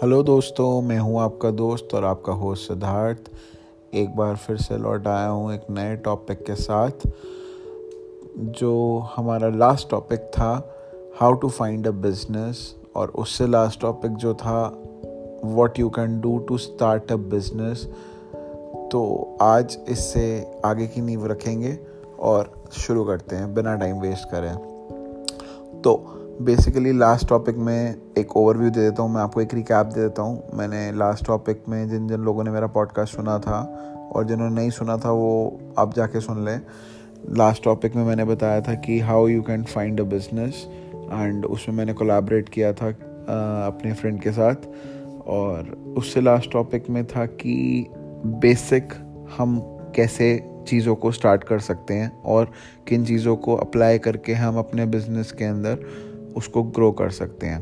Hello दोस्तों, मैं हूं आपका दोस्त और आपका होस्ट सिद्धार्थ। एक बार फिर से लौट आया हूं एक नए टॉपिक के साथ। जो हमारा लास्ट टॉपिक था how to find a business, और उससे लास्ट टॉपिक जो था what you can do to start a business. तो आज इससे आगे की नींव रखेंगे और शुरू करते हैं बिना टाइम वेस्ट करें। तो बेसिकली लास्ट टॉपिक में एक ओवरव्यू दे देता हूँ, मैं आपको एक रिकैप दे देता हूँ। मैंने लास्ट टॉपिक में जिन जिन लोगों ने मेरा पॉडकास्ट सुना था और जिन्होंने नहीं सुना था वो आप जाके सुन लें। लास्ट टॉपिक में मैंने बताया था कि how you can find a business, and उसमें मैंने कोलैबोरेट किया था अपने फ्रेंड के साथ। और उससे लास्ट टॉपिक में था कि बेसिक हम कैसे चीज़ों को स्टार्ट कर सकते हैं और किन चीज़ों को अप्लाई करके हम अपने बिज़नेस के अंदर उसको ग्रो कर सकते हैं।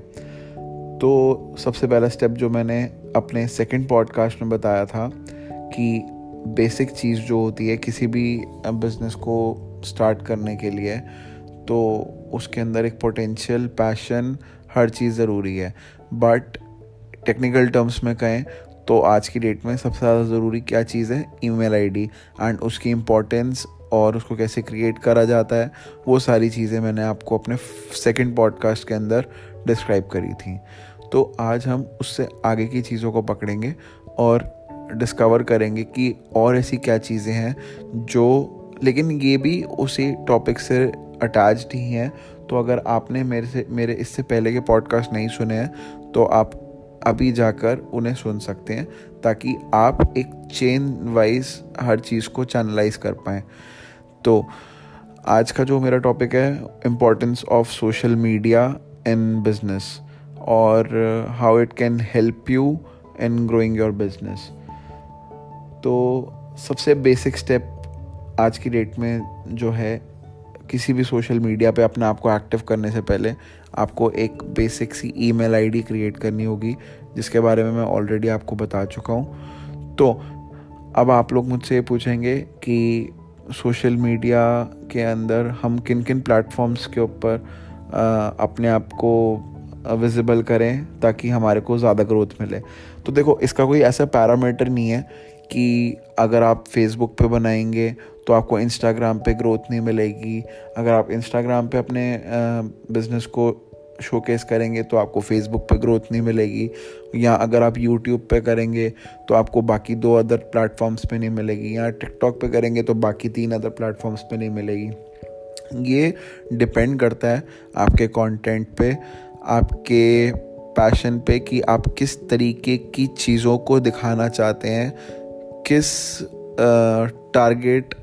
तो सबसे पहला स्टेप जो मैंने अपने सेकंड पॉडकास्ट में बताया था कि बेसिक चीज़ जो होती है किसी भी बिज़नेस को स्टार्ट करने के लिए, तो उसके अंदर एक पोटेंशियल, पैशन, हर चीज़ ज़रूरी है। बट टेक्निकल टर्म्स में कहें तो आज की डेट में सबसे ज़्यादा ज़रूरी क्या चीज़ है? ईमेल आईडी एंड उसकी इम्पोर्टेंस और उसको कैसे क्रिएट करा जाता है, वो सारी चीज़ें मैंने आपको अपने सेकंड पॉडकास्ट के अंदर डिस्क्राइब करी थी। तो आज हम उससे आगे की चीज़ों को पकड़ेंगे और डिस्कवर करेंगे कि और ऐसी क्या चीज़ें हैं जो, लेकिन ये भी उसी टॉपिक से अटैच्ड ही हैं। तो अगर आपने मेरे इससे पहले के पॉडकास्ट नहीं सुने हैं तो आप अभी जाकर उन्हें सुन सकते हैं, ताकि आप एक चेन वाइज हर चीज़ को चैनलाइज कर पाएँ। तो आज का जो मेरा टॉपिक है, importance of social media in business और how it can help you in growing your business. तो सबसे बेसिक स्टेप आज की डेट में जो है, किसी भी सोशल मीडिया पे अपने आप को एक्टिव करने से पहले आपको एक बेसिक सी ईमेल आईडी क्रिएट करनी होगी, जिसके बारे में मैं ऑलरेडी आपको बता चुका हूँ। तो अब आप लोग मुझसे पूछेंगे कि सोशल मीडिया के अंदर हम किन किन प्लेटफॉर्म्स के ऊपर अपने आप को विजिबल करें ताकि हमारे को ज़्यादा ग्रोथ मिले। तो देखो, इसका कोई ऐसा पैरामीटर नहीं है कि अगर आप फेसबुक पे बनाएंगे तो आपको इंस्टाग्राम पे ग्रोथ नहीं मिलेगी, अगर आप इंस्टाग्राम पे अपने बिज़नेस को शोकेस करेंगे तो आपको फेसबुक पे ग्रोथ नहीं मिलेगी, या अगर आप यूट्यूब पे करेंगे तो आपको बाकी 2 अदर प्लेटफॉर्म्स पे नहीं मिलेगी, या टिकटॉक पे करेंगे तो बाकी 3 अदर प्लेटफॉर्म्स पे नहीं मिलेगी। ये डिपेंड करता है आपके कंटेंट पे, आपके पैशन पे, कि आप किस तरीके की चीज़ों को दिखाना चाहते हैं, किस टारगेट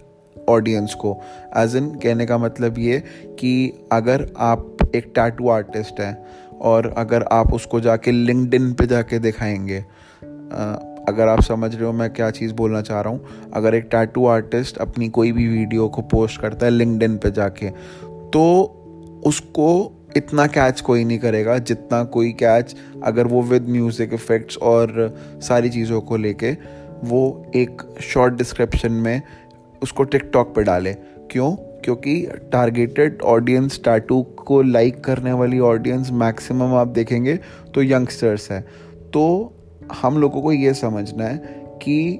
ऑडियंस को। एज इन, कहने का मतलब ये कि अगर आप एक टैटू आर्टिस्ट हैं और अगर आप उसको जाके लिंक्डइन पे जाके दिखाएंगे, अगर आप समझ रहे हो मैं क्या चीज़ बोलना चाह रहा हूँ, अगर एक टैटू आर्टिस्ट अपनी कोई भी वीडियो को पोस्ट करता है लिंक्डइन पे जाके, तो उसको इतना कैच कोई नहीं करेगा जितना कोई कैच अगर वो विद म्यूज़िक इफ़ेक्ट्स और सारी चीज़ों को लेके वो एक शॉर्ट डिस्क्रिप्शन में उसको टिकटॉक पे डाले। क्यों? क्योंकि टारगेटेड ऑडियंस, टैटू को लाइक करने वाली ऑडियंस मैक्सिमम आप देखेंगे तो यंगस्टर्स हैं। तो हम लोगों को ये समझना है कि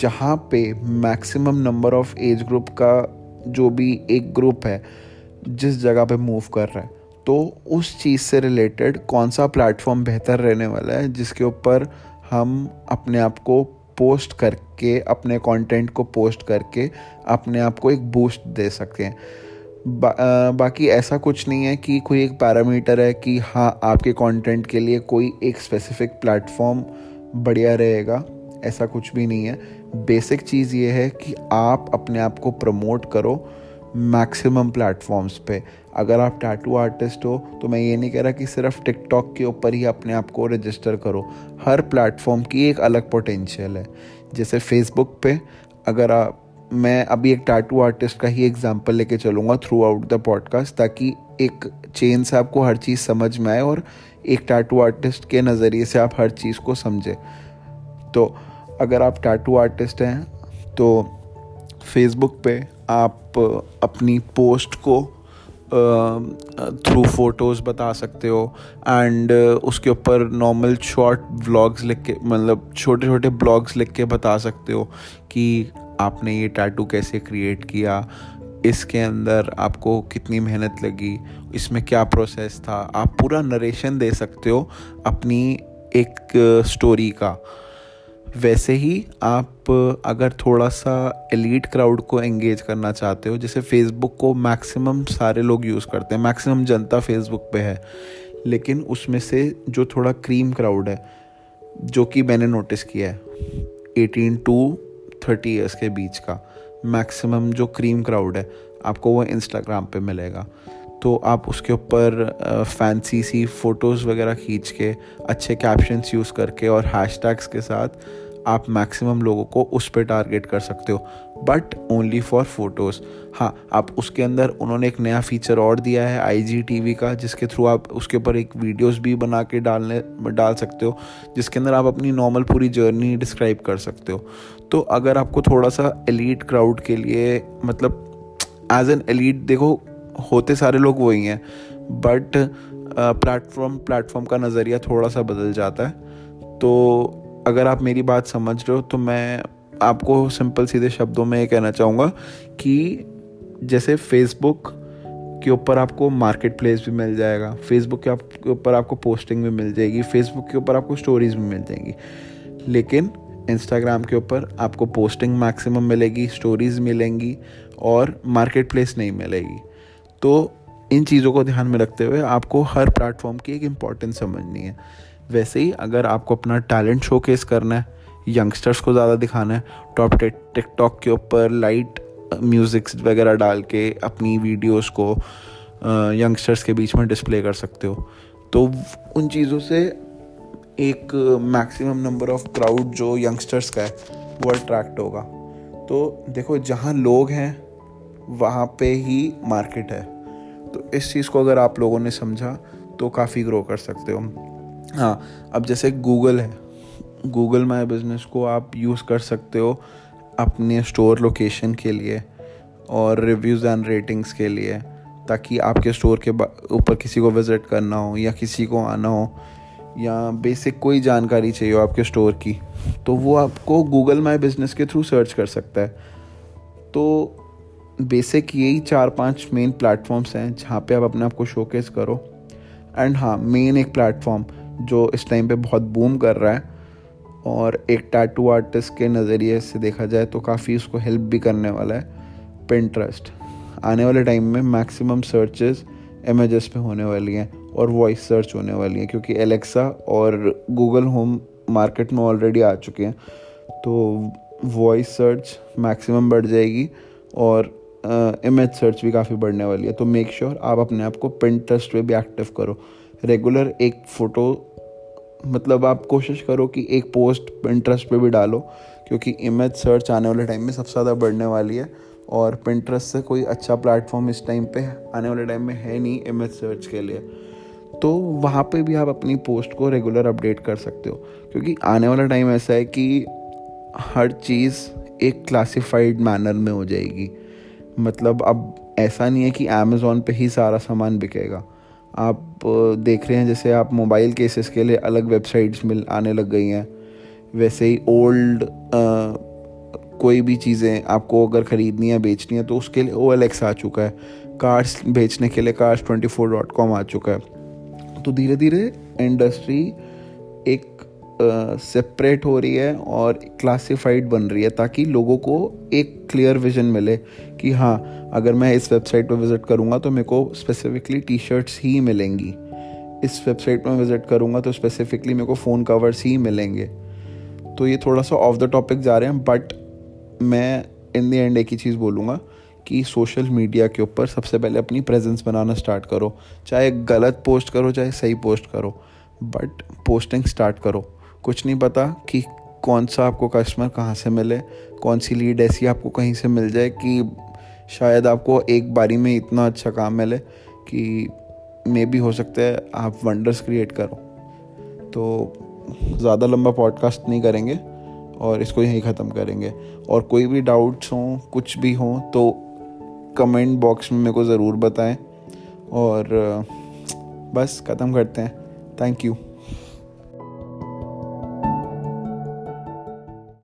जहाँ पे maximum number of age group का जो भी एक ग्रुप है जिस जगह पे मूव कर रहा है, तो उस चीज़ से रिलेटेड कौन सा प्लेटफॉर्म बेहतर रहने वाला है जिसके ऊपर हम अपने आप को पोस्ट करके, अपने कंटेंट को पोस्ट करके अपने आप को एक बूस्ट दे सकते हैं। बाकी ऐसा कुछ नहीं है कि कोई एक पैरामीटर है कि हाँ आपके कंटेंट के लिए कोई एक स्पेसिफिक प्लेटफॉर्म बढ़िया रहेगा, ऐसा कुछ भी नहीं है। बेसिक चीज़ ये है कि आप अपने आप को प्रमोट करो मैक्सिमम प्लेटफॉर्म्स पे। अगर आप टैटू आर्टिस्ट हो तो मैं ये नहीं कह रहा कि सिर्फ टिकटॉक के ऊपर ही अपने आप को रजिस्टर करो, हर प्लेटफॉर्म की एक अलग पोटेंशियल है। जैसे फेसबुक पे, अगर आप, मैं अभी एक टैटू आर्टिस्ट का ही एग्जांपल लेके चलूँगा थ्रू आउट द पॉडकास्ट, ताकि एक चेन से आपको हर चीज़ समझ में आए और एक टैटू आर्टिस्ट के नज़रिए से आप हर चीज़ को समझें। तो अगर आप टैटू आर्टिस्ट हैं तो फेसबुक पे आप अपनी पोस्ट को थ्रू फोटोज़ बता सकते हो एंड उसके ऊपर नॉर्मल शॉर्ट व्लॉग्स लिख के, मतलब छोटे छोटे ब्लॉग्स लिख के बता सकते हो कि आपने ये टैटू कैसे क्रिएट किया, इसके अंदर आपको कितनी मेहनत लगी, इसमें क्या प्रोसेस था। आप पूरा नरेशन दे सकते हो अपनी एक स्टोरी का। वैसे ही आप अगर थोड़ा सा एलीट क्राउड को एंगेज करना चाहते हो, जैसे फेसबुक को मैक्सिमम सारे लोग यूज़ करते हैं, मैक्सिमम जनता फेसबुक पे है, लेकिन उसमें से जो थोड़ा क्रीम क्राउड है, जो कि मैंने नोटिस किया है 18 to 30 ईयर्स के बीच का मैक्सिमम जो क्रीम क्राउड है, आपको वो इंस्टाग्राम पे मिलेगा। तो आप उसके ऊपर फैंसी सी फ़ोटोज़ वगैरह खींच के, अच्छे कैप्शंस यूज़ करके और हैशटैग्स के साथ आप मैक्सिमम लोगों को उस पर टारगेट कर सकते हो, बट ओनली फॉर फोटोज़। हाँ, आप उसके अंदर उन्होंने एक नया फीचर और दिया है IGTV का, जिसके थ्रू आप उसके ऊपर एक वीडियोस भी बना के डाल सकते हो, जिसके अंदर आप अपनी नॉर्मल पूरी जर्नी डिस्क्राइब कर सकते हो। तो अगर आपको थोड़ा सा एलीट क्राउड के लिए, मतलब एज एन एलीट, देखो होते सारे लोग वही हैं, बट प्लेटफॉर्म का नज़रिया थोड़ा सा बदल जाता है। तो अगर आप मेरी बात समझ रहे हो तो मैं आपको सिंपल सीधे शब्दों में ये कहना चाहूँगा कि जैसे फेसबुक के ऊपर आपको मार्केट प्लेस भी मिल जाएगा, फेसबुक के ऊपर आपको पोस्टिंग भी मिल जाएगी, फेसबुक के ऊपर आपको स्टोरीज भी मिल जाएंगी, लेकिन इंस्टाग्राम के ऊपर आपको पोस्टिंग मैक्सिमम मिलेगी, स्टोरीज मिलेंगी और मार्केट प्लेस नहीं मिलेगी। तो इन चीज़ों को ध्यान में रखते हुए आपको हर प्लेटफॉर्म की एक इम्पॉर्टेंस समझनी है। वैसे ही अगर आपको अपना टैलेंट शोकेस करना है, यंगस्टर्स को ज़्यादा दिखाना है, टॉप टिकटॉक के ऊपर लाइट म्यूज़िक्स वगैरह डाल के अपनी वीडियोस को यंगस्टर्स के बीच में डिस्प्ले कर सकते हो। तो उन चीज़ों से एक मैक्सिमम नंबर ऑफ क्राउड जो यंगस्टर्स का है वो अट्रैक्ट होगा। तो देखो, जहाँ लोग हैं वहाँ पे ही मार्केट है। तो इस चीज़ को अगर आप लोगों ने समझा तो काफ़ी ग्रो कर सकते हो। हाँ, अब जैसे गूगल है, गूगल माय बिज़नेस को आप यूज़ कर सकते हो अपने स्टोर लोकेशन के लिए और रिव्यूज़ एंड रेटिंग्स के लिए, ताकि आपके स्टोर के ऊपर किसी को विज़िट करना हो या किसी को आना हो या बेसिक कोई जानकारी चाहिए हो आपके स्टोर की, तो वो आपको गूगल माय बिज़नेस के थ्रू सर्च कर सकता है। तो बेसिक यही 4-5 मेन प्लेटफॉर्म्स हैं जहाँ पे आप अपने आप को शोकेस करो। एंड हाँ, मेन एक प्लेटफॉर्म जो इस टाइम पे बहुत बूम कर रहा है और एक टैटू आर्टिस्ट के नज़रिए से देखा जाए तो काफ़ी उसको हेल्प भी करने वाला है, पिंटरेस्ट। आने वाले टाइम में मैक्सिमम सर्चेस इमेजेस पे होने वाली हैं और वॉइस सर्च होने वाली हैं, क्योंकि एलेक्सा और गूगल होम मार्केट में ऑलरेडी आ चुके हैं। तो वॉइस सर्च मैक्सिमम बढ़ जाएगी और इमेज सर्च भी काफ़ी बढ़ने वाली है। तो मेक श्योर आप अपने आप को पिंटरेस्ट पे भी एक्टिव करो। रेगुलर एक फ़ोटो, मतलब आप कोशिश करो कि एक पोस्ट पिंटरेस्ट पे भी डालो, क्योंकि इमेज सर्च आने वाले टाइम में सबसे ज़्यादा बढ़ने वाली है और पिंटरेस्ट से कोई अच्छा प्लेटफॉर्म इस टाइम पे आने वाले टाइम में है नहीं इमेज सर्च के लिए। तो वहाँ पे भी आप अपनी पोस्ट को रेगुलर अपडेट कर सकते हो, क्योंकि आने वाला टाइम ऐसा है कि हर चीज़ एक क्लासिफाइड मैनर में हो जाएगी। मतलब अब ऐसा नहीं है कि अमेज़ॉन पे ही सारा सामान बिकेगा। आप देख रहे हैं जैसे आप मोबाइल केसेस के लिए अलग वेबसाइट्स मिल आने लग गई हैं, वैसे ही ओल्ड कोई भी चीज़ें आपको अगर ख़रीदनी है, बेचनी है, तो उसके लिए OLX आ चुका है। कार्स बेचने के लिए cars24.com आ चुका है। तो धीरे धीरे इंडस्ट्री एक सेपरेट हो रही है और क्लासिफाइड बन रही है, ताकि लोगों को एक क्लियर विजन मिले कि हाँ, अगर मैं इस वेबसाइट पर विज़िट करूँगा तो मेरे को स्पेसिफिकली T-शर्ट्स ही मिलेंगी, इस वेबसाइट में विज़िट करूँगा तो स्पेसिफिकली मेरे को फ़ोन कवर्स ही मिलेंगे। तो ये थोड़ा सा ऑफ द टॉपिक जा रहे हैं, बट मैं इन द एंड एक ही चीज़ बोलूँगा कि सोशल मीडिया के ऊपर सबसे पहले अपनी प्रेजेंस बनाना स्टार्ट करो। चाहे गलत पोस्ट करो, चाहे सही पोस्ट करो, बट पोस्टिंग स्टार्ट करो। कुछ नहीं पता कि कौन सा आपको कस्टमर कहाँ से मिले, कौन सी लीड ऐसी आपको कहीं से मिल जाए कि शायद आपको एक बारी में इतना अच्छा काम मिले कि मे बी हो सकता है आप वंडर्स क्रिएट करो। तो ज़्यादा लंबा पॉडकास्ट नहीं करेंगे और इसको यहीं ख़त्म करेंगे। और कोई भी डाउट्स हों, कुछ भी हों, तो कमेंट बॉक्स में मेरे को ज़रूर बताएं। और बस ख़त्म करते हैं। Thank you.